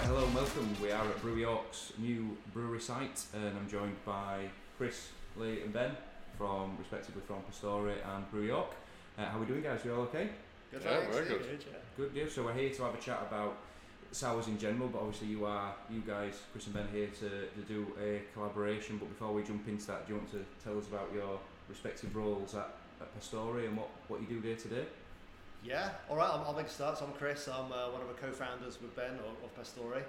Right, hello and welcome. We are at Brew York's new brewery site and I'm joined by Chris, Lee and Ben from, respectively, from Pastore and Brew York. How are we doing, guys? You all okay? Good, yeah, very good. Good, yeah. So we're here to have a chat about sours in general, but obviously you guys, Chris and Ben, here to do a collaboration. But before we jump into that, do you want to tell us about your respective roles at Pastore and what you do day to day? Yeah, all right, I'll make a start. So I'm Chris, I'm one of the co-founders with Ben of Pastore,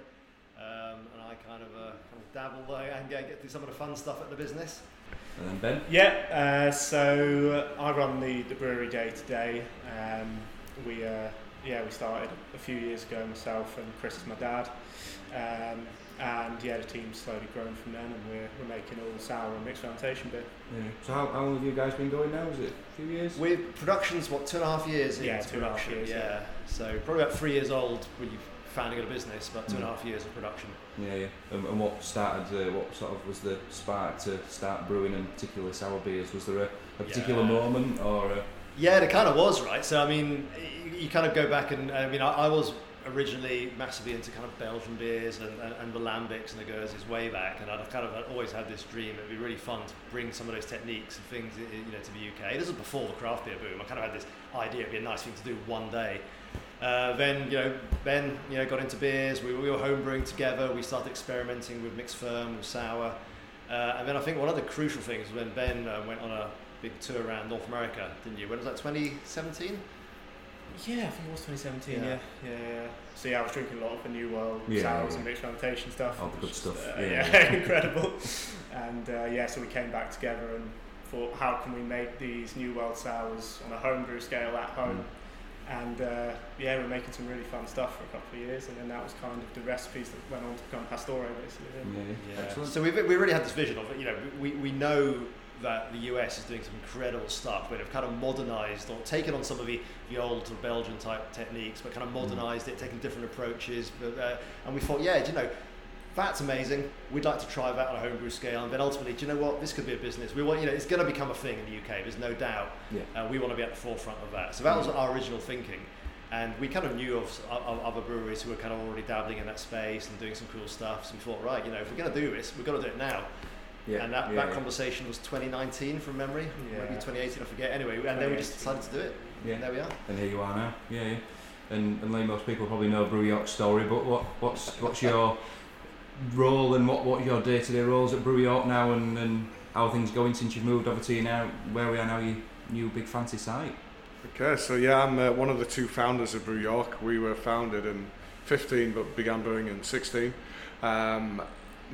and I kind of dabble and get to some of the fun stuff at the business. And then Ben? Yeah, so I run the brewery day to day. We started a few years ago, myself and Chris is my dad, and yeah, the team's slowly grown from then, and we're making all sour and mixed fermentation beer. Yeah. So how long have you guys been going now? Is it a few years? Production's 2.5 years? Yeah, 2.5 years. Yeah. So probably about 3 years old when you founding a business, but 2.5 years of production. Yeah, yeah. And what started? What sort of was the spark to start brewing, and particularly sour beers? Was there a particular moment or? Yeah, it kind of was, right? So I mean, you kind of go back and I mean, I was originally massively into kind of Belgian beers and the Lambics and the Gueuzes way back, and I'd always had this dream it'd be really fun to bring some of those techniques and things, you know, to the UK. This was before the craft beer boom. I kind of had this idea it'd be a nice thing to do one day. Then, you know, Ben, you know, got into beers. We were homebrewing together. We started experimenting with mixed firm, with sour, and then I think one of the crucial things was when Ben went on a big tour around North America, didn't you? When was that? 2017. Yeah, I think it was 2017. Yeah. So yeah, I was drinking a lot of the New World sours and mixed fermentation stuff. All the good stuff. Incredible. And so we came back together and thought, how can we make these New World sours on a homebrew scale at home? Mm. And we're making some really fun stuff for a couple of years, and then that was kind of the recipes that went on to become Pastore, basically. Yeah. Excellent. So we really had this vision of it. You know, we know that the US is doing some incredible stuff where they've kind of modernized or taken on some of the old sort of Belgian type techniques, but kind of modernized it, taken different approaches. But, and we thought, yeah, do you know, that's amazing. We'd like to try that on a homebrew scale. And then ultimately, do you know what? This could be a business. We want, you know, it's going to become a thing in the UK. There's no doubt. Yeah. We want to be at the forefront of that. So that was our original thinking. And we kind of knew of other breweries who were kind of already dabbling in that space and doing some cool stuff. So we thought, right, you know, if we're going to do this, we've got to do it now. Yeah, and that conversation was 2019 from memory, maybe 2018, I forget. Anyway, and then we just decided to do it. Yeah. And there we are. And here you are now. Yeah, yeah. And like most people probably know Brew York's story, but what's your role and what your day-to-day roles at Brew York now, and how are things going since you've moved over to you now, where we are now, your new big fancy site? Okay, so yeah, I'm one of the two founders of Brew York. We were founded in 2015, but began brewing in 2016.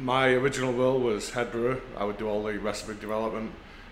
My original role was head brewer. I would do all the recipe development,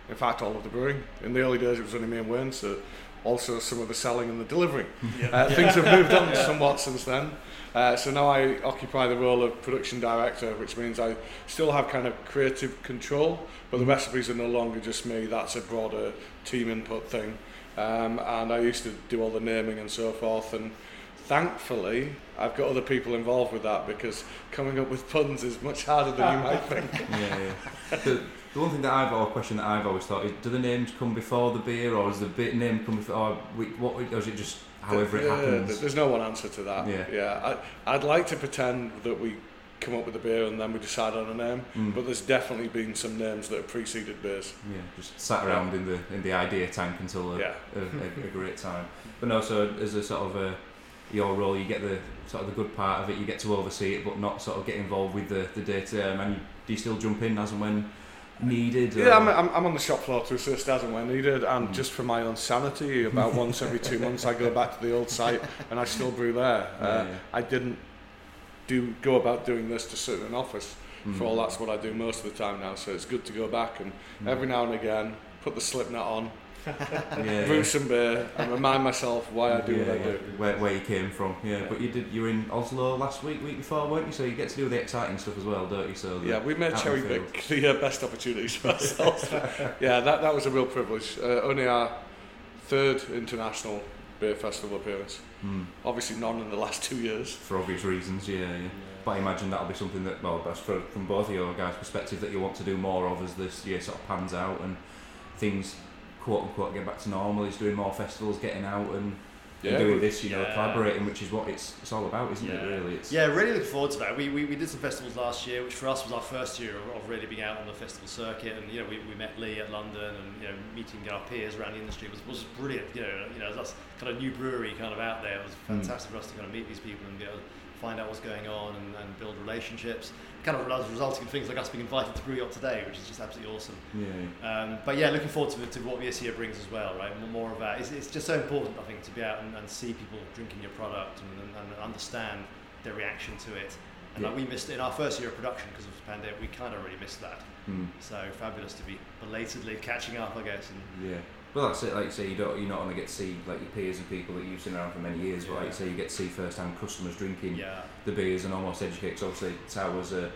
in fact all of the brewing. In the early days it was only me and Wayne, so also some of the selling and the delivering. Things have moved on somewhat since then. So now I occupy the role of production director, which means I still have kind of creative control, but the recipes are no longer just me, that's a broader team input thing. And I used to do all the naming and so forth, and thankfully, I've got other people involved with that because coming up with puns is much harder than you might think. Yeah. The one thing that I've always thought is, do the names come before the beer, or is the name come before? Or is it just however it happens? There's no one answer to that. Yeah. I'd like to pretend that we come up with a beer and then we decide on a name, but there's definitely been some names that have preceded beers. Yeah, just sat around in the idea tank until a great time. But no, so as a sort of your role, you get the sort of the good part of it, you get to oversee it, but not sort of get involved with the day-to-day. I mean, do you still jump in as and when needed? Yeah, I'm on the shop floor to assist as and when needed, and just for my own sanity, about once every 2 months I go back to the old site and I still brew there. I didn't go about doing this to sit in an office, for all that's what I do most of the time now, so it's good to go back and every now and again put the slip knot on, brew some beer and remind myself why I do what I do. Where you came from, But you were in Oslo last week before, weren't you? So you get to do the exciting stuff as well, don't you? So we made cherry pick the best opportunities for ourselves. That was a real privilege. Only our third international beer festival appearance. Obviously none in the last 2 years. For obvious reasons, yeah. But I imagine that'll be something that, well, that's from both of your guys' perspective that you want to do more of as this year sort of pans out and things, quote unquote, get back to normal. He's doing more festivals, getting out and and doing this, you know, collaborating, which is what it's all about, isn't it, really? Really looking forward to that. We did some festivals last year, which for us was our first year of really being out on the festival circuit, and, you know, we met Lee at London, and, you know, meeting our peers around the industry was brilliant, you know, that's kind of new brewery kind of out there. It was fantastic for us to kind of meet these people and, you know, find out what's going on and build relationships, kind of resulting in things like us being invited to Brew York today, which is just absolutely awesome. But yeah, looking forward to what this year brings as well, right? More of that. It's just so important, I think, to be out and see people drinking your product and understand their reaction to it. And like, we missed it in our first year of production because of the pandemic. We kind of really missed that. So fabulous to be belatedly catching up, I guess. And well, that's it. Like you say, you not only get to see like your peers and people that you've seen around for many years, but like you say, you get to see first-hand customers drinking the beers and almost educate. Because obviously, sours are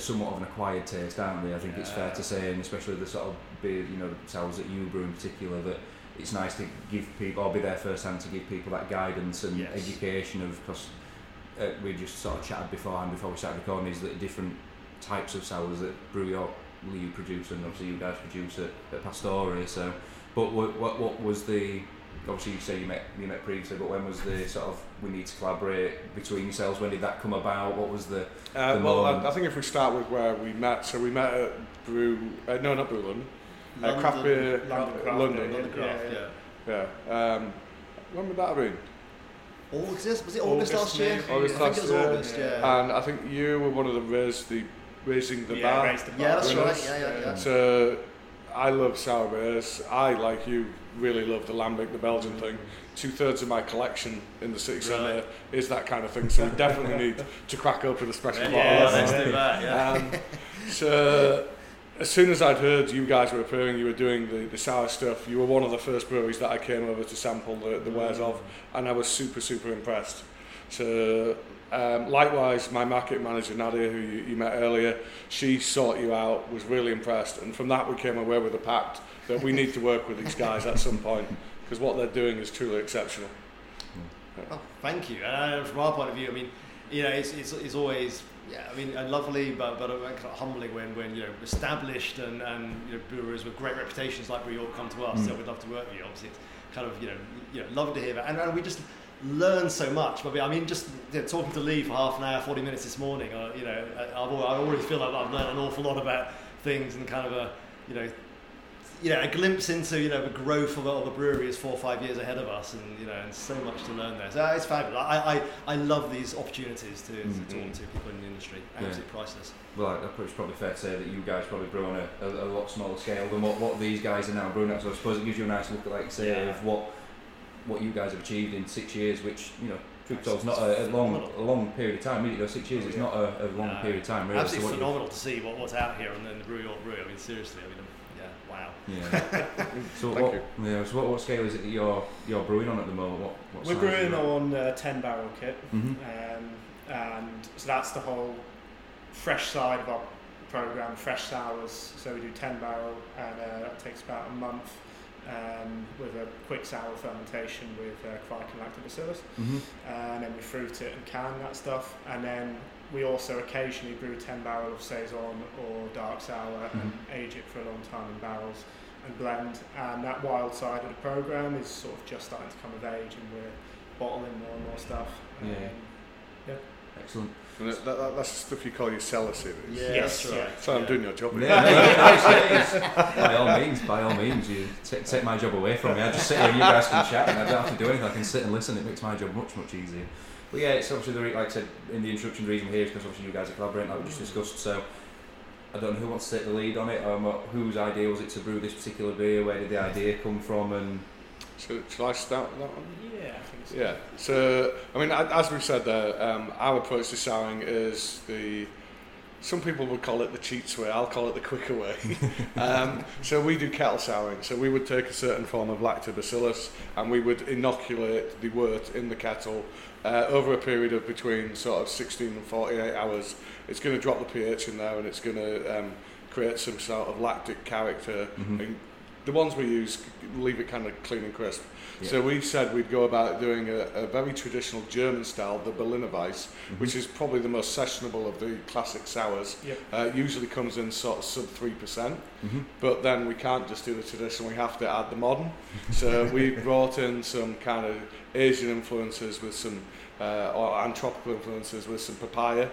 somewhat of an acquired taste, aren't they? I think it's fair to say, and especially the sort of beer, you know, the sours that you brew in particular, that it's nice to give people, or be there first-hand to give people that guidance and education of. Because we just sort of chatted beforehand before we started recording, is that different types of sours that Brew York, you produce, and obviously you guys produce at Pastore. So. But what was the, obviously you say you met previously, but when was the sort of, we need to collaborate between yourselves, when did that come about, what was the moment? I think if we start with where we met, so we met at London Craft Beer, when would that have been? August last year. And I think you were one of the raising the bar. Yeah, that's right, yeah. So, I love sour beers. I, like you, really love the Lambic, the Belgian thing. 2/3 of my collection in the city centre is that kind of thing, so we definitely need to crack open a special bottle. So as soon as I'd heard you guys were appearing, you were doing the sour stuff, you were one of the first breweries that I came over to sample the wares of, and I was super impressed. So likewise, my market manager Nadia, who you met earlier, she sought you out, was really impressed, and from that we came away with a pact that we need to work with these guys at some point, because what they're doing is truly exceptional. Oh, thank you. And from our point of view, I mean, you know, it's always lovely, but kind of humbling when you know, established and you know, brewers with great reputations like Brew York come to us. So we'd love to work with you. Obviously, it's kind of you know love to hear that, and we just learn so much. But I mean, just talking to Lee for half an hour, 40 minutes this morning, you know, I already feel like I've learned an awful lot about things, and kind of a glimpse into the growth of the brewery is 4 or 5 years ahead of us, and and so much to learn there. So it's fabulous. I love these opportunities to talk to people in the industry. Absolutely priceless. Well, it's probably fair to say that you guys probably brew on a lot smaller scale than what these guys are now brewing at. So I suppose it gives you a nice look at, like say, of what you guys have achieved in 6 years, which, you know, it's not a long period of time. You know, 6 years is not a long period of time, really. Absolutely phenomenal to see what's out here and then the Brew York Brew. I mean, seriously, wow. Yeah. So what scale is it that you're brewing on at the moment? What we're brewing on a 10-barrel kit, and so that's the whole fresh side of our program, fresh sours. So we do 10-barrel, and that takes about a month. With a quick sour fermentation with Kveik and lactobacillus, and then we fruit it and can that stuff, and then we also occasionally brew 10 barrel of saison or dark sour and age it for a long time in barrels and blend. And that wild side of the program is sort of just starting to come of age, and we're bottling more and more stuff. Excellent. And that's the stuff you call your cellar series. Yes, right. So I'm doing your job. By all means, you take my job away from me. I just sit here and you guys can chat, and I don't have to do anything. I can sit and listen. It makes my job much easier. But yeah, it's obviously like I said in the introduction, the reason we're here is because obviously you guys are collaborating, like we just discussed. So I don't know who wants to take the lead on it, or whose idea was it to brew this particular beer? Where did the idea come from? And so shall I start with that one? Yeah, I think so. Yeah. So, I mean, as we said there, our approach to souring is some people would call it the cheats way, I'll call it the quicker way. So we do kettle souring. So we would take a certain form of lactobacillus and we would inoculate the wort in the kettle over a period of between sort of 16 and 48 hours. It's going to drop the pH in there, and it's going to create some sort of lactic character and the ones we use leave it kind of clean and crisp. Yeah. So we said we'd go about doing a very traditional German style, the Berliner Weisse, mm-hmm. which is probably the most sessionable of the classic sours. Yeah. Usually comes in sort of sub 3%, mm-hmm. but then we can't just do the traditional, we have to add the modern. So we brought in some kind of Asian influences with some, and tropical influences with some papaya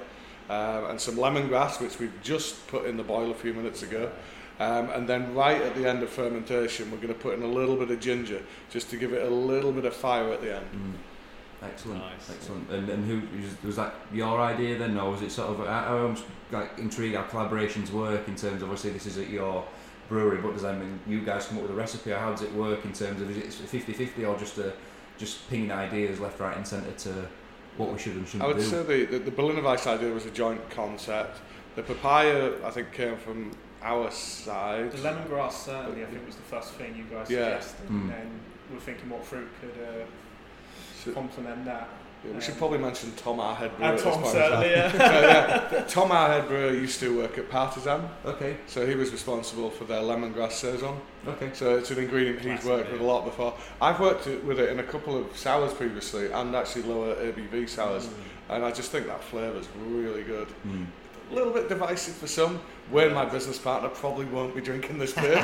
and some lemongrass, which we've just put in the boil a few minutes ago. And then right at the end of fermentation, we're going to put in a little bit of ginger, just to give it a little bit of fire at the end. Mm. Excellent, nice. Excellent. And who was that your idea then, or was it sort of? I'm like intrigued how collaborations work in terms of, obviously this is at your brewery, but does that mean you guys come up with a recipe, or how does it work in terms of, is it 50-50 or just pinging ideas left, right, and centre to what we should and shouldn't do? I would say the Berliner Weisse idea was a joint concept. The papaya, I think, came from our side. The lemongrass certainly, I think, was the first thing you guys suggested, and then we're thinking what fruit could complement that. Yeah, we should probably mention Tom, our head brewer. And Tom, certainly, yeah. So, yeah. Tom, our head brewer, used to work at Partizan. Okay. So he was responsible for their lemongrass saison. Okay. So it's an ingredient he's worked with a lot before. I've worked with it in a couple of sours previously, and actually lower ABV sours, and I just think that flavour's really good. Mm. A little bit divisive for some. Wayne, my business partner, probably won't be drinking this beer,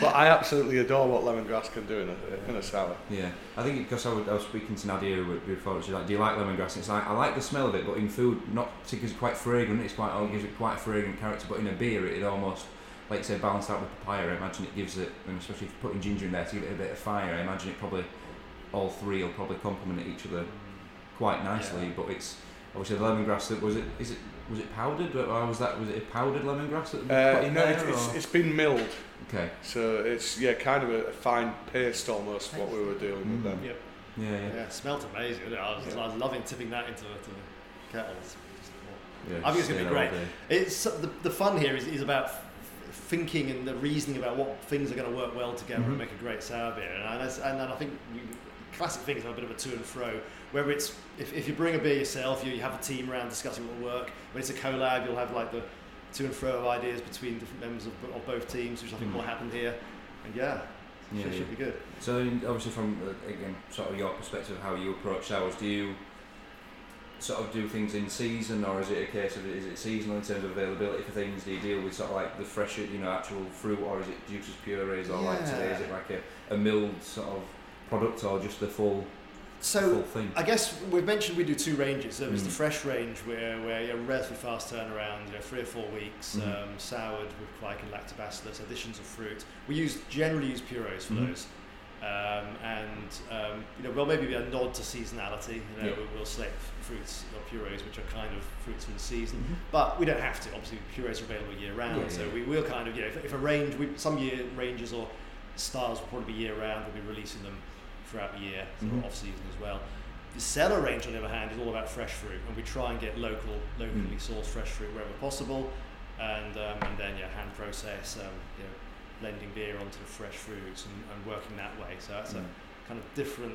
but I absolutely adore what lemongrass can do in a sour. Yeah, I think because I was speaking to Nadia before, she's like, "Do you like lemongrass?" And it's like, I like the smell of it, but in food, not because it's quite fragrant. It gives it quite a fragrant character. But in a beer, it almost, like you say, balanced out with papaya. I imagine it gives it, and especially if you're putting ginger in there to give it a bit of fire. I imagine it probably, all three will probably complement each other quite nicely. Yeah. But it's obviously the lemongrass that was it powdered, or was it a powdered lemongrass that was put in there? No, it's been milled. Okay. So it's kind of a fine paste almost what we were dealing with then. Yep. Yeah, it smelled amazing, didn't it? I was loving tipping that into a kettle. I think it's going to be great. It's the fun here is about thinking and the reasoning about what things are going to work well together and make a great sour beer. And I think classic things are a bit of a to and fro. Whether it's if you bring a beer yourself, you have a team around discussing what will work. When it's a collab, you'll have like the to and fro of ideas between different members of both teams, which I think will happen here. And should be good. So obviously, from again sort of your perspective of how you approach sours, do you sort of do things in season, or is it a case of is it seasonal in terms of availability for things? Do you deal with sort of like the fresher, actual fruit, or is it juices, purees, or like today is it like a milled sort of product, or just the full? So I guess we've mentioned we do two ranges. There's the fresh range where you have a relatively fast turnaround, 3 or 4 weeks, soured with Kveik and lactobacillus, additions of fruit. We generally use purees for those, well maybe a nod to seasonality. We'll select fruits or purees which are kind of fruits from the season, but we don't have to. Obviously, purees are available year round, so we will kind of if a range, some year ranges or styles will probably be year round. We'll be releasing them throughout the year, sort of off season as well. The cellar range, on the other hand, is all about fresh fruit, and we try and get locally sourced fresh fruit wherever possible, and then hand process, blending beer onto the fresh fruits and working that way. So that's a kind of different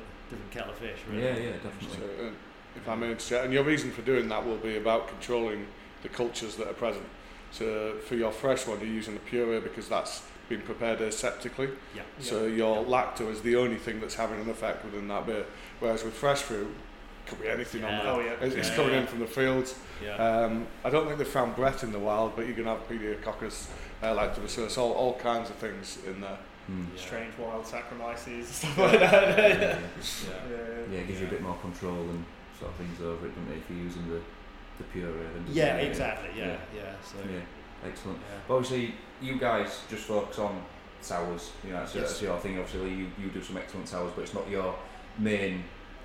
kettle of fish, really. Yeah, definitely. So, if I may interject, and your reason for doing that will be about controlling the cultures that are present. So for your fresh one, you're using the puree because that's been prepared aseptically, so your lacto is the only thing that's having an effect within that beer, whereas with fresh fruit it could be anything on there. It's coming in from the fields. I don't think they found Brett in the wild, but you can have Pediococcus, lactobacillus, all kinds of things in there. Strange wild Saccharomyces, stuff like that. It gives you a bit more control and sort of things over it, doesn't it, if you're using the puree. Excellent. But obviously, you guys just focus on sours. That's your thing. Obviously, you do some excellent sours, but it's not your main.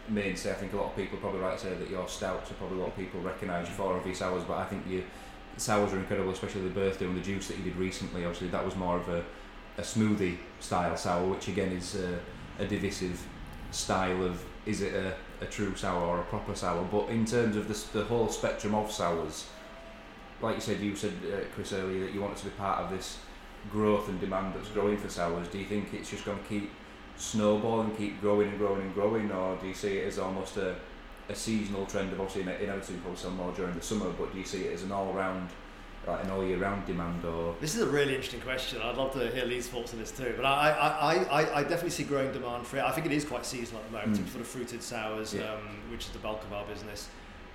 I think a lot of people probably like to say that your stouts are probably what people recognise you for, of your sours. But I think sours are incredible, especially the birthday and the juice that you did recently. Obviously, that was more of a smoothie style sour, which again is a divisive style of, is it a true sour or a proper sour? But in terms of the whole spectrum of sours. Like you said, Chris, earlier, that you wanted to be part of this growth and demand that's growing for sours. Do you think it's just going to keep snowballing, keep growing and growing and growing, or do you see it as almost a seasonal trend of, obviously, inevitably probably sell more during the summer, but do you see it as an all-round like an all year round demand? Or this is a really interesting question. I'd love to hear Lee's thoughts on this too. But I definitely see growing demand for it. I think it is quite seasonal at the moment, for the fruited sours, which is the bulk of our business.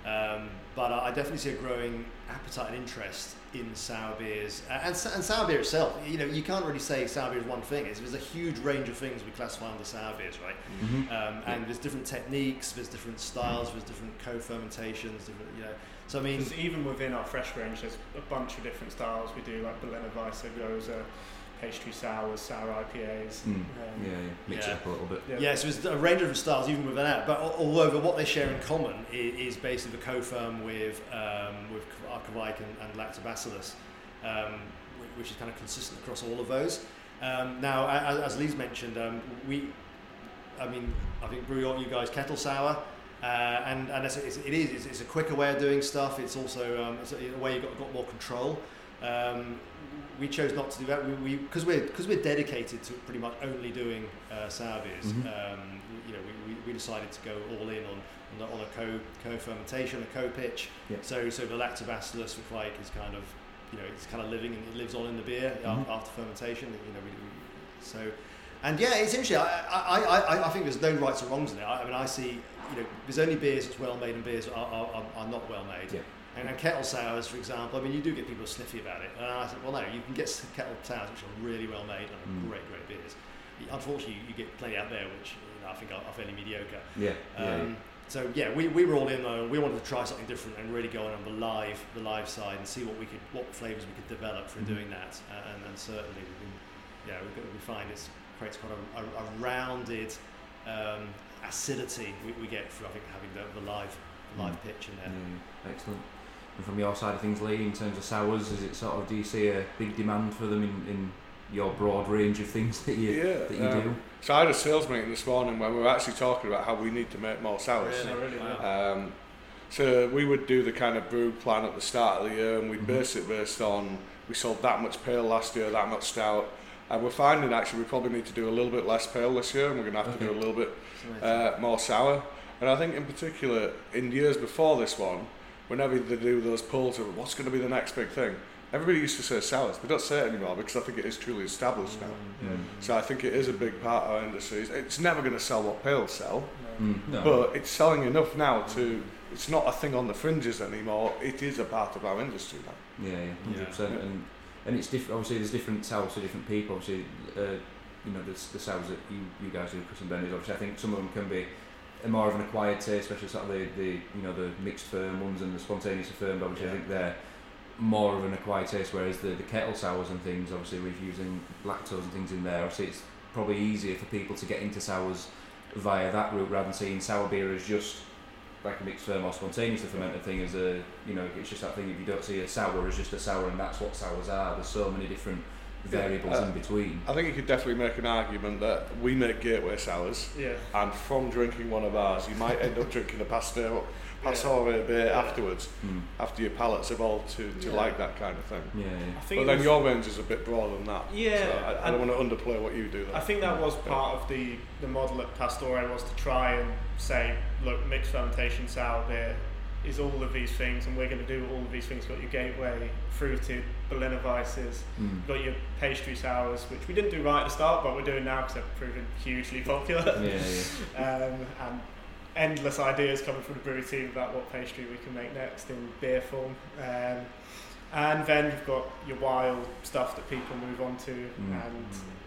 But I definitely see a growing appetite and interest in sour beers and sour beer itself. You know, you can't really say sour beer is one thing. There's a huge range of things we classify under sour beers, right? Mm-hmm. And there's different techniques, there's different styles, there's different co-fermentations, different, you know. So I mean, just even within our fresh range, there's a bunch of different styles. We do like Berliner Weisse, Gueuzes, pastry sours, sour IPAs. Mix it up a little bit. Yeah, so there's a range of styles even within that. But although what they share in common is basically the co-ferm with our Kveik and Lactobacillus, which is kind of consistent across all of those. Now, as Lee's mentioned, I think Brew York, you guys kettle sour. And it's a quicker way of doing stuff. It's also a way you've got more control. We chose not to do that because we're dedicated to pretty much only doing sour beers. Mm-hmm. We decided to go all in on a co-fermentation, a co-pitch. Yeah. So the Lactobacillus with Kveik is kind of, you know, it's kind of living and it lives on in the beer after fermentation. You know, it's interesting. I think there's no rights or wrongs in it. I see, you know, there's only beers that's well made and beers that are not well made. Yeah. And kettle sours, for example, I mean, you do get people sniffy about it. And I said, well, no, you can get kettle sours which are really well made and great beers. Unfortunately, you get plenty out there which, you know, I think are fairly mediocre. Yeah. So yeah, we were all in though. We wanted to try something different and really go on the live side and see what flavors we could develop from doing that. And certainly, we find it creates quite a rounded acidity we get through, I think, having the live pitch in there. Yeah, excellent. And from your side of things, Lee, in terms of sours, is it sort of, do you see a big demand for them in your broad range of things that you do? So I had a sales meeting this morning when we were actually talking about how we need to make more sours. Really? Wow. So we would do the kind of brew plan at the start of the year, and we'd base it based on, we sold that much pale last year, that much stout. And we're finding actually we probably need to do a little bit less pale this year, and we're going to have to do a little bit more sour. And I think in particular, in years before this one, whenever they do those polls of what's going to be the next big thing, everybody used to say sours. They don't say it anymore because I think it is truly established now. Mm. So I think it is a big part of our industry. It's never going to sell what pales sell, but it's selling enough now to, it's not a thing on the fringes anymore. It is a part of our industry now. Yeah, 100%. Yeah. And it's different. Obviously, there's different sours to different people. Obviously, you know, the sours that you guys do, Chris and Ben, is obviously, I think some of them can be more of an acquired taste, especially sort of the mixed firm ones and the spontaneous firm. But obviously, I think they're more of an acquired taste. Whereas the kettle sours and things, obviously, with using lactose and things in there, obviously, it's probably easier for people to get into sours via that route rather than seeing sour beer as just like a mixed firm or spontaneously fermented thing. As a, you know, it's just that thing, if you don't see a sour as just a sour and that's what sours are, there's so many different variables in between. I think you could definitely make an argument that we make gateway sours, and from drinking one of ours you might end up drinking a Pastore beer afterwards, after your palates evolve to like that kind of thing. I think, but then your range is a bit broader than that. So I don't want to underplay what you do there. I think that was part of the model at Pastore, was to try and say, look, mixed fermentation sour beer is all of these things, and we're going to do all of these things. You've got your gateway fruited Berliner Weisses, you've got your pastry sours, which we didn't do right at the start, but we're doing now because they've proven hugely popular. And endless ideas coming from the brewery team about what pastry we can make next in beer form. And then you've got your wild stuff that people move on to, and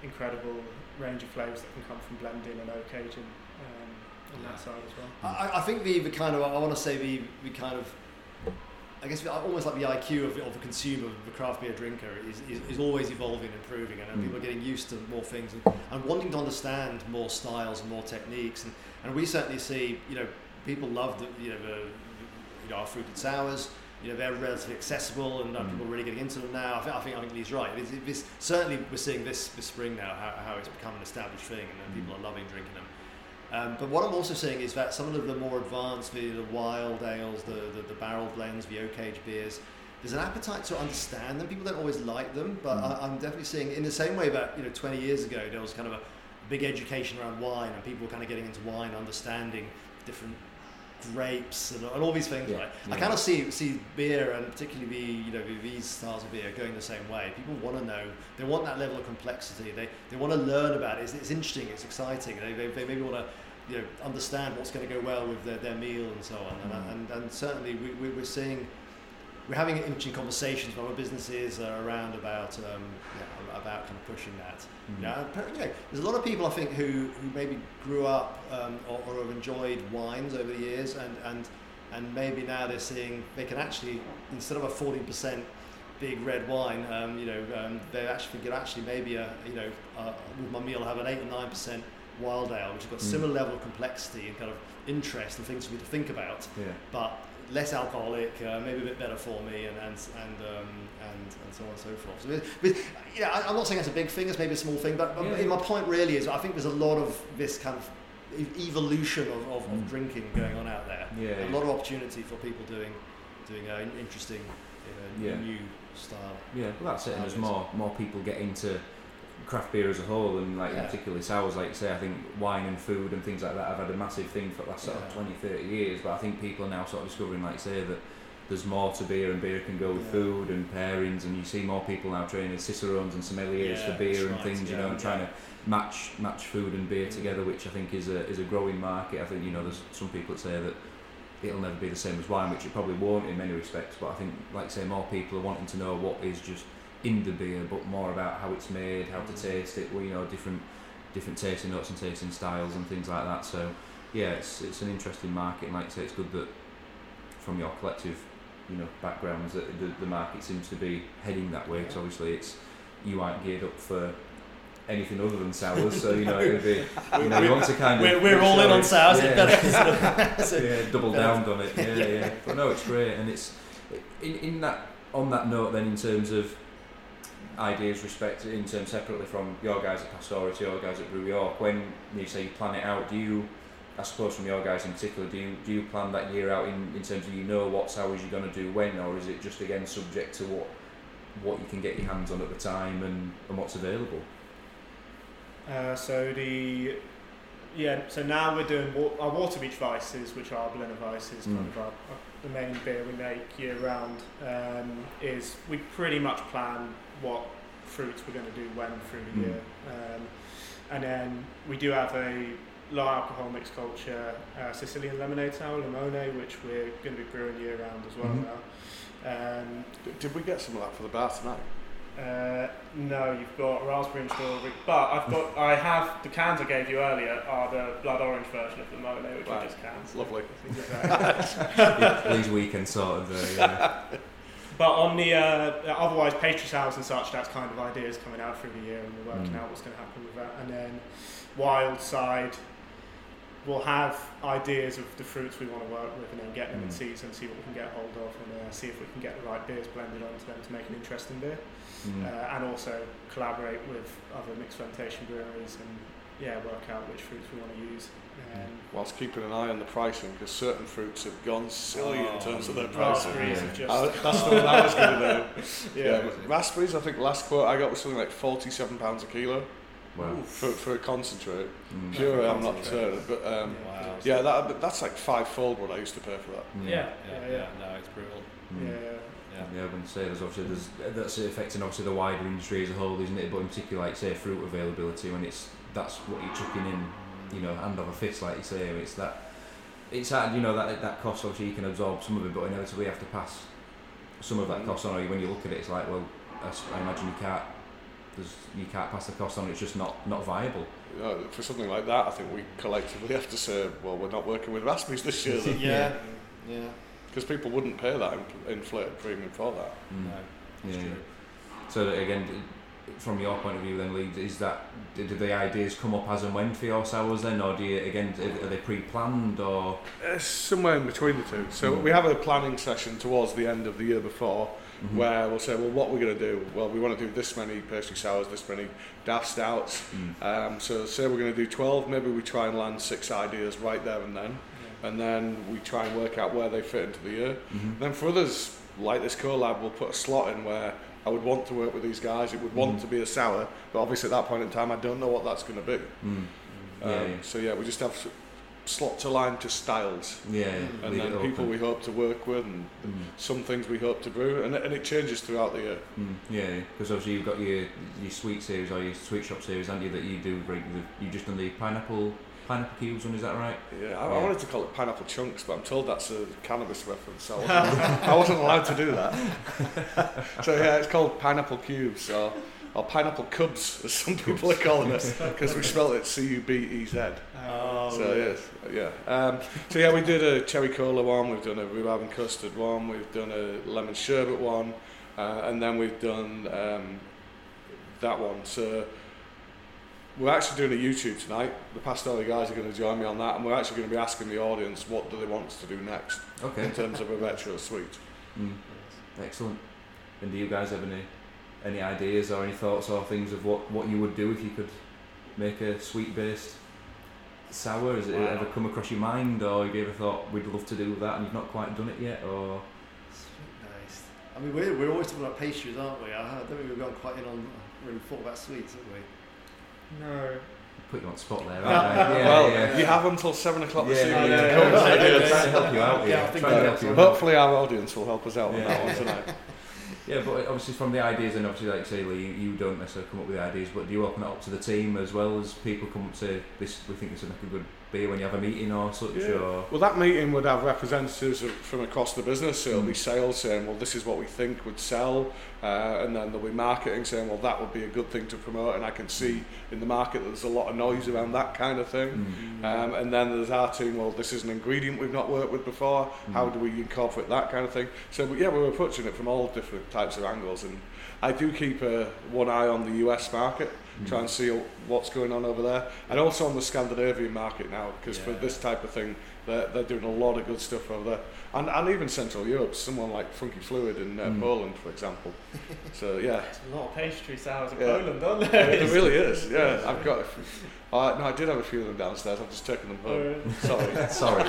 incredible range of flavours that can come from blending and oak aging. On that side as well. I think the kind of, I want to say the kind of, I guess almost like the IQ of the consumer, of the craft beer drinker is always evolving and improving, and people are getting used to more things and wanting to understand more styles and more techniques, and we certainly see, you know, people love our fruited sours. You know, they're relatively accessible, and people are really getting into them now. I think Lee's right. This certainly we're seeing this spring now how it's become an established thing, and people are loving drinking them. But what I'm also seeing is that some of the more advanced, the wild ales, the barrel blends, the oak aged beers, there's an appetite to understand them. People don't always like them, but I'm definitely seeing, in the same way that, you know, 20 years ago there was kind of a big education around wine, and people were kind of getting into wine, understanding different grapes and all these things, right? I kind of see beer, and particularly these styles of beer, going the same way. People want to know, they want that level of complexity, they want to learn about it. It's interesting, it's exciting, they maybe want to understand what's going to go well with their meal and so on. And certainly we're seeing, we're having interesting conversations with other businesses around about kind of pushing that. There's a lot of people, I think, who maybe grew up or have enjoyed wines over the years, and maybe now they're seeing they can actually, instead of a 40% big red wine, they actually could maybe with my meal have an 8 or 9% wild ale, which has got a similar level of complexity and kind of interest and things for me to think about, but less alcoholic, maybe a bit better for me, and so on and so forth. So, I'm not saying that's a big thing; it's maybe a small thing. But my point really is, I think there's a lot of this kind of evolution of drinking going on out there. A lot of opportunity for people doing interesting, new style. Yeah, well, that's it. And there's more people get into craft beer as a whole, and particularly sours, like you say. I think wine and food and things like that have had a massive thing for the last sort of 20-30 years, but I think people are now sort of discovering, like you say, that there's more to beer, and beer can go with food and pairings, and you see more people now training as cicerones and sommeliers for beer and things, and trying to match food and beer together, which I think is a growing market. I think, there's some people that say that it'll never be the same as wine, which it probably won't in many respects, but I think, like you say, more people are wanting to know what is just in the beer, but more about how it's made, how to taste it, different tasting notes and tasting styles and things like that. So it's an interesting market, and like I say, it's good that from your collective backgrounds that the market seems to be heading that way, because obviously you aren't geared up for anything other than sours, so it would be you want to kind of we're all in on sours, double down on it. But no, it's great, and it's in that, on that note then, in terms of ideas, respect, in terms separately from your guys at Pastore to your guys at Brew York, when you say you plan it out, do you, I suppose from your guys in particular, do you plan that year out in terms of what sours you're going to do when, or is it just again subject to what you can get your hands on at the time and what's available? So now we're doing our water beach Weisses, which are Berliner Weisses, kind of the main beer we make year round. Is we pretty much plan what fruits we're going to do when through the year, and then we do have a low alcohol mixed culture Sicilian lemonade sour, Limone, which we're going to be brewing year round as well now. Did we get some of that for the bar tonight? No, you've got raspberry and strawberry, but I have the cans I gave you earlier are the blood orange version of the Limone, which I just cans. Lovely. These weekend sort of. But on the otherwise pastry sours and such, that's kind of ideas coming out through the year, and we're working out what's going to happen with that. And then wild side, we'll have ideas of the fruits we want to work with, and then get them in season, see what we can get hold of, and see if we can get the right beers blended onto them to make an interesting beer. And also collaborate with other mixed fermentation breweries and work out which fruits we want to use. Whilst keeping an eye on the pricing, because certain fruits have gone silly in terms of their pricing. That's the one I was going to do. Raspberries, I think last quote I got was something like £47 a kilo. Wow. For a concentrate. Pure, I'm not sure, but that's like fivefold what I used to pay for that. No, it's brutal. Yeah, I wouldn't say that's affecting obviously the wider industry as a whole, isn't it? But in particular, like say, fruit availability, when that's what you're chucking in, hand over fist, like you say. It's that, it's hard, that cost. Obviously, you can absorb some of it, but inevitably you have to pass some of that cost on. Or when you look at it, it's like, well, I imagine you can't pass the cost on. It's just not viable. For something like that, I think we collectively have to say, well, we're not working with raspberries this year. Yeah. Because people wouldn't pay that inflated premium for that. No, that's true. So again, from your point of view then, Lee, do the ideas come up as and when for your sours then, or do you, again, are they pre-planned or...? Somewhere in between the two. So we have a planning session towards the end of the year before, where we'll say, well, what we're going to do? Well, we want to do this many pastry sours, this many daft stouts. So say we're going to do 12, maybe we try and land 6 ideas right there and then. And then we try and work out where they fit into the year. Then for others, like this collab, we'll put a slot in where I would want to work with these guys, it would want to be a sour, but obviously at that point in time I don't know what that's going to be. So we just have slots aligned to styles. And then people we hope to work with, and some things we hope to brew, and it changes throughout the year. Because obviously you've got your sweet series or your sweet shop series, haven't you, that you do regularly. You've just done the pineapple cubes one, is that right? I wanted to call it pineapple chunks, but I'm told that's a cannabis reference, so I wasn't allowed to do that. So yeah, it's called pineapple cubes, or pineapple cubs, as some people are calling it, because we spelled it C-U-B-E-Z. So yeah, we did a cherry cola one, we've done a rhubarb and custard one, we've done a lemon sherbet one, and then we've done that one. So we're actually doing a YouTube tonight. The Pastore guys are going to join me on that, and we're actually going to be asking the audience what do they want us to do next in terms of a retro suite. Excellent. And do you guys have any ideas or any thoughts or things of what you would do if you could make a sweet-based sour? Has it ever come across your mind, or have you ever thought we'd love to do that and you've not quite done it yet? Or sweet-based. I mean, we're always talking about pastries, aren't we? I don't think we've gone quite in on really thought about sweets, have we? No. Put you on the spot there, aren't I? You have until 7:00 this evening to come and try to help you out. Hopefully our audience will help us out on that one tonight. Yeah, but obviously from the ideas, and obviously like say, Lee, you don't necessarily come up with the ideas, but do you open it up to the team as well, as people come up and say, this, we think this would make a good beer when you have a meeting or such? Or well, that meeting would have representatives from across the business, so it'll be sales saying, well, this is what we think would sell, and then there'll be marketing saying, well, that would be a good thing to promote, and I can see in the market that there's a lot of noise around that kind of thing. And then there's our team, well, this is an ingredient we've not worked with before, how do we incorporate that kind of thing? So we're approaching it from all different types of angles, and I do keep one eye on the US market, try and see what's going on over there, and also on the Scandinavian market now, because for this type of thing they're doing a lot of good stuff over there, and even Central Europe, someone like Funky Fluid in Poland, for example. So there's a lot of pastry sours in Poland, aren't there? It really is. I've got a few. I did have a few of them downstairs, I've just taken them home. Sorry, not sorry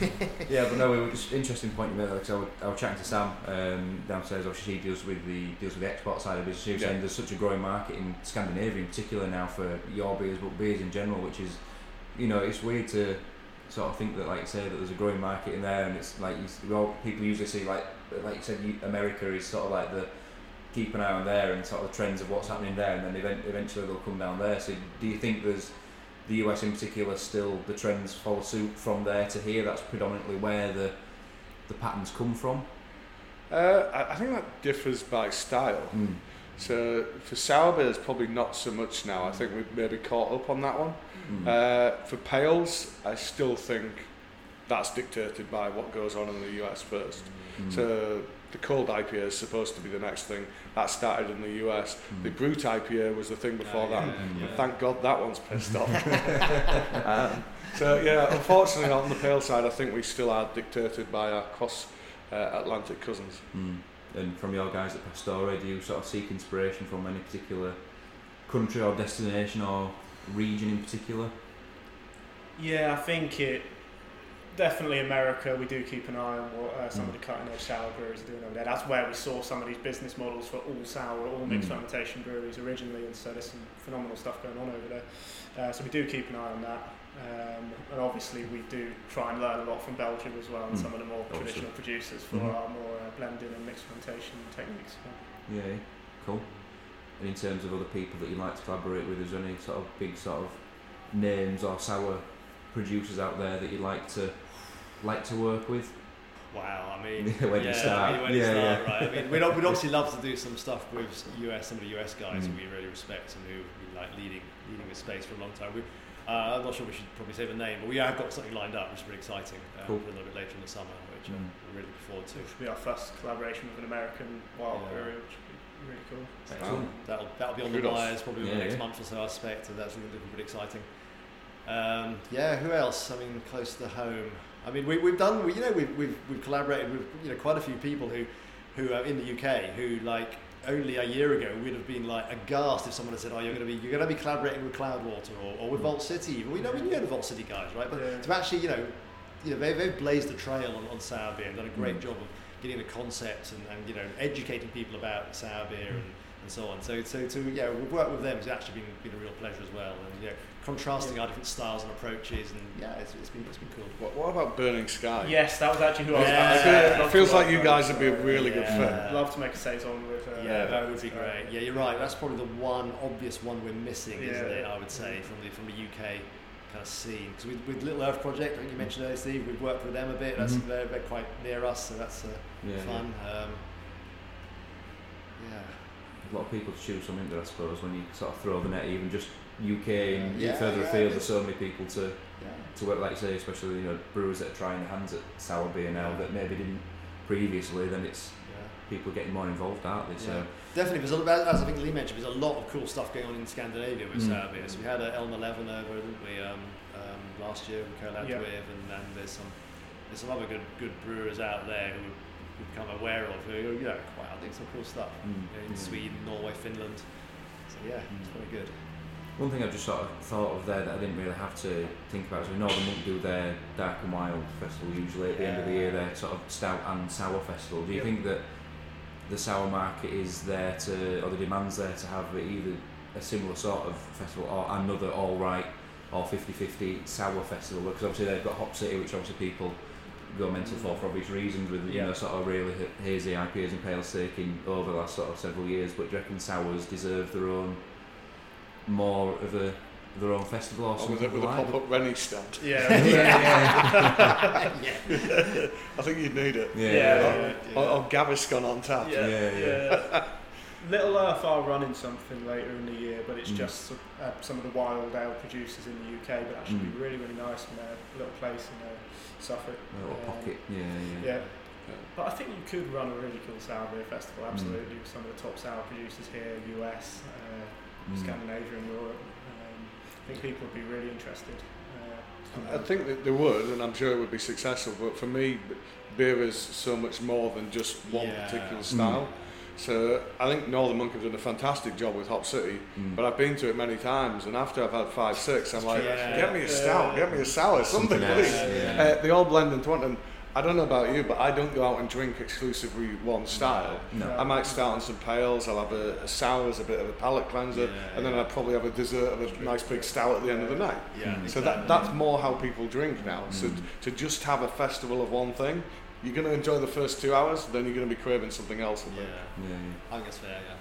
but no, it was interesting point you made. Like, so I was chatting to Sam downstairs. Obviously, she deals with the export side of business. She was saying there's such a growing market in Scandinavia, in particular now, for your beers, but beers in general, which is, it's weird to sort of think that, like say, that there's a growing market in there, and it's like people usually see like you said, America is sort of like the keep an eye on there and sort of the trends of what's happening there, and then eventually they'll come down there. So, do you think there's the US in particular, still the trends follow suit from there to here? That's predominantly where the patterns come from. I think that differs by style. So for sour beers, probably not so much now. I think we've maybe caught up on that one. For pails, I still think that's dictated by what goes on in the US first. So the cold IPA is supposed to be the next thing. That started in the US. The Brute IPA was the thing before that. And thank God that one's pissed off. Unfortunately, on the pale side, I think we still are dictated by our cross-Atlantic cousins. And from your guys at Pastore, do you sort of seek inspiration from any particular country or destination or region in particular? Yeah, I think it... Definitely America, we do keep an eye on what some of the cutting edge sour breweries are doing over there. That's where we saw some of these business models for all sour, all mixed fermentation breweries originally, and so there's some phenomenal stuff going on over there. So we do keep an eye on that. And obviously we do try and learn a lot from Belgium as well, and some of the more traditional producers for our more blending and mixed fermentation techniques. Yeah, cool. And in terms of other people that you like to collaborate with, is there any sort of big sort of names or sour producers out there that you like to work with? Wow, I mean, when you start, right? I mean, we'd obviously love to do some stuff with some of the US guys who we really respect and who have been like leading this space for a long time. I'm not sure we should probably say the name, but we have got something lined up, which is really exciting. Cool. A little bit later in the summer, which we're really looking forward to. It should be our first collaboration with an American wild brewery, which would be really cool. That'll be on the wires probably in the next month or so, I suspect, and that's looking pretty exciting. Who else? I mean, close to home. I mean, we've collaborated with quite a few people who are in the UK who like only a year ago would have been like aghast if someone had said, you're going to be collaborating with Cloudwater or with Vault City. We know the Vault City guys, right? But to actually they've blazed a trail on sour beer and done a great job of getting the concepts and educating people about sour beer and and so on. So yeah, we've worked with them. It's actually been a real pleasure as well, and yeah, contrasting our different styles and approaches, and yeah, it's been cool. What about Burning Sky? Yes, that was actually who I was about. It feels like you guys would be a really good fit. Love to make a saison with. That would be great. Yeah, you're right. That's probably the one obvious one we're missing, isn't it? I would say from the UK kind of scene, because with Little Earth Project, I think you mentioned earlier, Steve, we've worked with them a bit. That's they're quite near us, so that's fun. A lot of people to choose from, I suppose, when you sort of throw the net, even just UK and further afield, there's so many people to work, like you say, especially brewers that are trying their hands at sour beer now that maybe didn't previously, then it's people getting more involved, aren't they? So. Yeah. Definitely, as I think Lee mentioned, there's a lot of cool stuff going on in Scandinavia with sour beer. So we had Elm 11 over, didn't we, last year we collabed with, and there's some other good brewers out there who become aware of, I think some cool stuff in Sweden, Norway, Finland. So it's very good. One thing I've just sort of thought of there that I didn't really have to think about is we Northern Monk do their Dark and Wild festival usually at the end of the year, their sort of stout and sour festival. Do you think that the sour market is there to, or the demand's there to have either a similar sort of festival or another all right or 50-50 sour festival? Because obviously they've got Hop City, which obviously people go mental for obvious reasons with sort of really hazy IPAs and pale staking over the last sort of several years, but do you reckon sours deserve their own, more of their own festival or something? With a pop up Rennie stand. I think you'd need it. Or Gaviscon on tap. Little Earth are running something later in the year, but it's just some of the wild ale producers in the UK, but that should be really, really nice in their little place in Suffolk. A little pocket, But I think you could run a really cool sour beer festival, absolutely, with some of the top sour producers here, US, Scandinavia and Europe. I think people would be really interested. I think that they would, and I'm sure it would be successful, but for me, beer is so much more than just one particular style. So I think Northern Monk have done a fantastic job with Hop City, but I've been to it many times, and after I've had 5, 6, I'm like, get me a stout, get me a sour, something please. They all blend into one, and I don't know about you, but I don't go out and drink exclusively one style. No. I might start on some pales, I'll have a sour as a bit of a palate cleanser, and then I'll probably have a dessert of a nice big stout at the end of the night. So that's more how people drink now. So to just have a festival of one thing, you're going to enjoy the first 2 hours, then you're going to be craving something else. I think that's fair, yeah.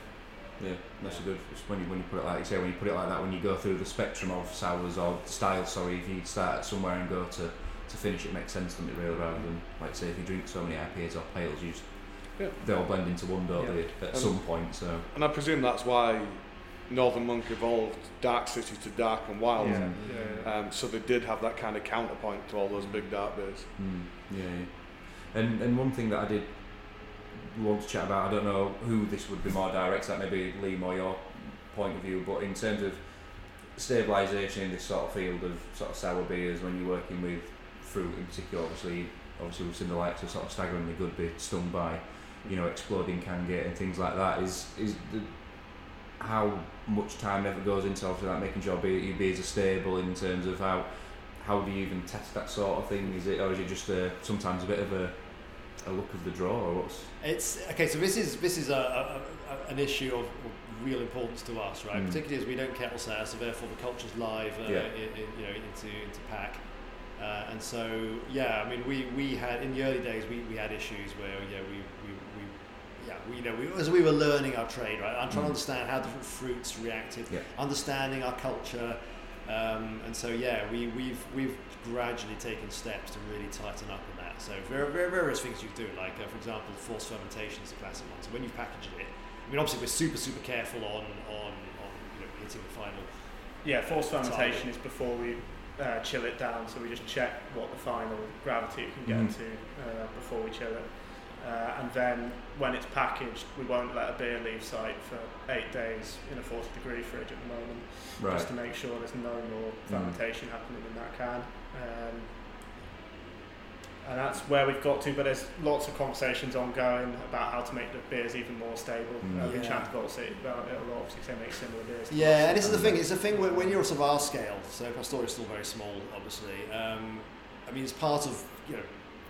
Yeah, that's a good, when you put it like you say, when you put it like that, when you go through the spectrum of sours or styles, if you start somewhere and go to finish, it makes sense to me really, rather than, like say, if you drink so many IPAs or pales, you just, they all blend into one, don't they, at some point, so. And I presume that's why Northern Monk evolved Dark City to Dark and Wild, so they did have that kind of counterpoint to all those big dark beers. And one thing that I did want to chat about, I don't know who this would be more direct at, maybe Liam or your point of view, but in terms of stabilisation in this sort of field of sort of sour beers, when you're working with fruit in particular, obviously we've seen the likes of sort of staggeringly good beer stung by, exploding can gate and things like that. Is how much time ever goes into obviously that, making sure your beers are stable in terms of how do you even test that sort of thing? Is it just sometimes a bit of a look of the draw, or what's? It's okay. So this is an issue of real importance to us, right? Particularly as we don't kettle sour, so therefore the culture's live, into pack, and so I mean, we had in the early days we had issues where as we were learning our trade, right? I'm trying to understand how different fruits reacted, understanding our culture. And so we've gradually taken steps to really tighten up on that. So various things you do, like for example, forced fermentation is a classic one. So when you package it, I mean obviously we're super careful on hitting the final. Yeah, forced fermentation target is before we chill it down. So we just check what the final gravity it can get to before we chill it. And then when it's packaged, we won't let a beer leave site for 8 days in a 40 degree fridge at the moment, just to make sure there's no more fermentation happening in that can. And that's where we've got to, but there's lots of conversations ongoing about how to make the beers even more stable. We chat to Vault City about it a lot, because they make similar beers. Yeah, and this is the thing, it's the thing when you're sort of our scale, so Pastore is still very small, obviously. I mean, it's part of,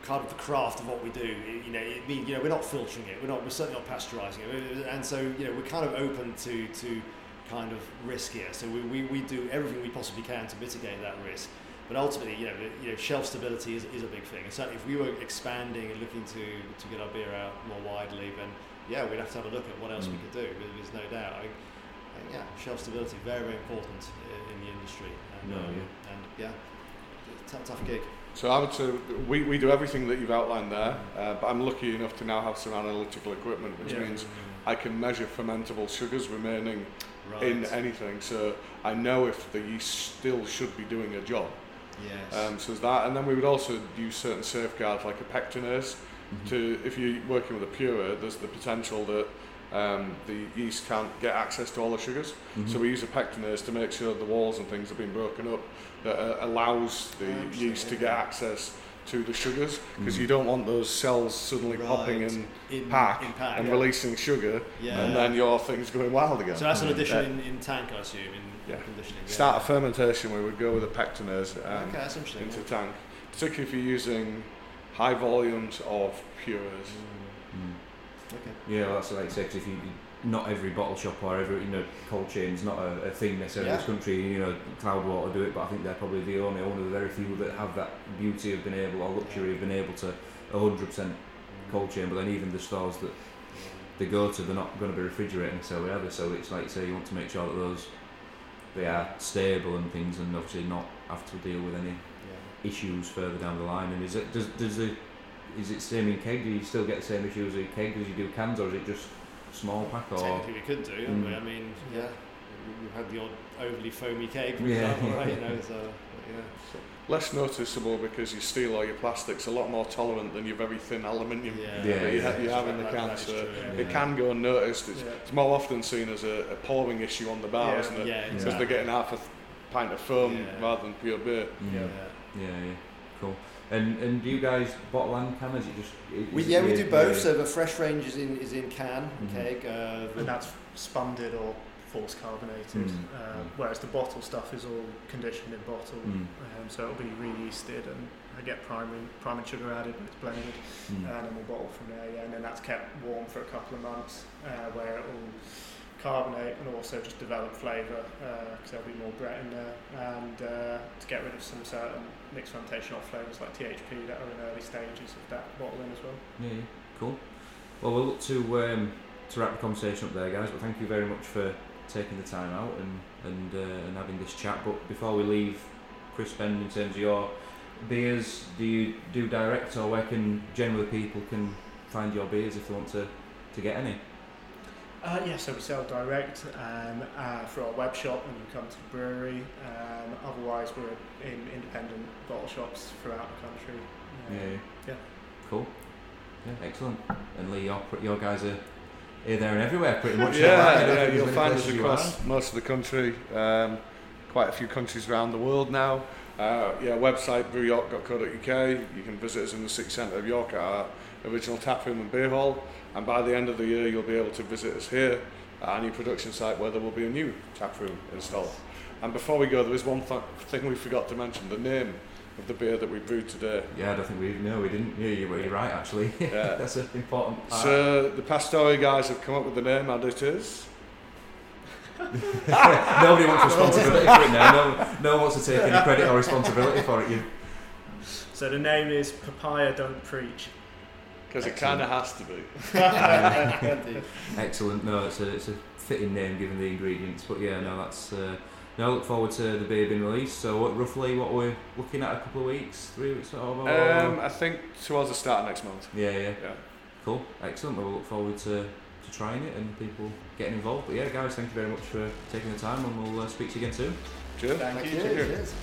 kind of the craft of what we do. It means we're not filtering it. We're certainly not pasteurizing it. And so we're kind of open to kind of risk here. So we do everything we possibly can to mitigate that risk. But ultimately, shelf stability is a big thing. And certainly if we were expanding and looking to get our beer out more widely, then we'd have to have a look at what else we could do. There's no doubt. Shelf stability, very, very important in the industry. Tough gig. So I would say we do everything that you've outlined there, but I'm lucky enough to now have some analytical equipment, which means I can measure fermentable sugars remaining in anything. So I know if the yeast still should be doing a job. Yes. So there's that, and then we would also use certain safeguards like a pectinase. Mm-hmm. To if you're working with a pure, there's the potential that the yeast can't get access to all the sugars. Mm-hmm. So we use a pectinase to make sure the walls and things have been broken up that allows the yeast to get access to the sugars, because you don't want those cells suddenly popping in pack and releasing sugar and then your thing's going wild again. So that's an addition in tank, I assume, in conditioning. Start of fermentation, we would go with a pectinase that's interesting, into tank, particularly if you're using high volumes of pures. Okay. Yeah, that's like sex. If you not every bottle shop or every cold chain's not a thing necessarily in this country. Cloudwater do it, but I think they're probably the only one of the very few that have that beauty of being able, or luxury of being able to 100% cold chain. But then even the stores that they go to, they're not going to be refrigerating necessarily either. So it's like you want to make sure that they are stable and things, and obviously not have to deal with any issues further down the line. And is it same in keg? Do you still get the same issues in keg as you do cans, or is it just small pack? Or technically we could do, haven't we? I mean, we've had the odd overly foamy keg, for example, right? So less noticeable because your steel or your plastic's a lot more tolerant than your very thin aluminium that you have in the can. So it can go unnoticed. It's more often seen as a pouring issue on the bar, isn't it? Yeah, exactly. Because they're getting half a pint of foam rather than pure beer. Cool. And do you guys bottle and can? We do both. So the fresh range is in can keg, and that's spanded or force carbonated. Whereas the bottle stuff is all conditioned in bottle, so it'll be re-yeasted and I get prime and sugar added and it's blended, and then we'll bottle from there. And then that's kept warm for a couple of months, where it'll carbonate and also just develop flavour, because there'll be more Brett in there, and to get rid of some certain mixed fermentation off flavours like THP that are in early stages of that bottling as well. Yeah, cool. Well, we'll look to wrap the conversation up there, guys, but thank you very much for taking the time out and having this chat. But before we leave, Chris, Ben, in terms of your beers, do you do direct, or where can generally people can find your beers if they want to get any? So we sell direct through our web shop when you come to the brewery. Otherwise, we're in independent bottle shops throughout the country. Cool. Yeah, excellent. And Lee, your guys are here, there, and everywhere, pretty much. You'll find us across most of the country. Quite a few countries around the world now. Website brewyork.co.uk. You can visit us in the city centre of York at our original taproom and beer hall, and by the end of the year you'll be able to visit us here at our new production site where there will be a new taproom installed. And before we go, there is one thing we forgot to mention, the name of the beer that we brewed today. I don't think we even know. We didn't hear you, were you right actually? That's an important part. So the Pastore guys have come up with the name, and it is nobody wants responsibility for it now. No one wants to take any credit or responsibility for it. So the name is Papaya Don't Preach. Because it kind of has to be. Excellent. No, it's a fitting name given the ingredients. But that's. Now I look forward to the beer being released. So roughly what we're looking at, a couple of weeks, 3 weeks or I think towards the start of next month. Yeah. Cool. Excellent. Well, we'll look forward to trying it and people getting involved. But guys, thank you very much for taking the time, and we'll speak to you again soon. Cheers. Thank you. Cheers.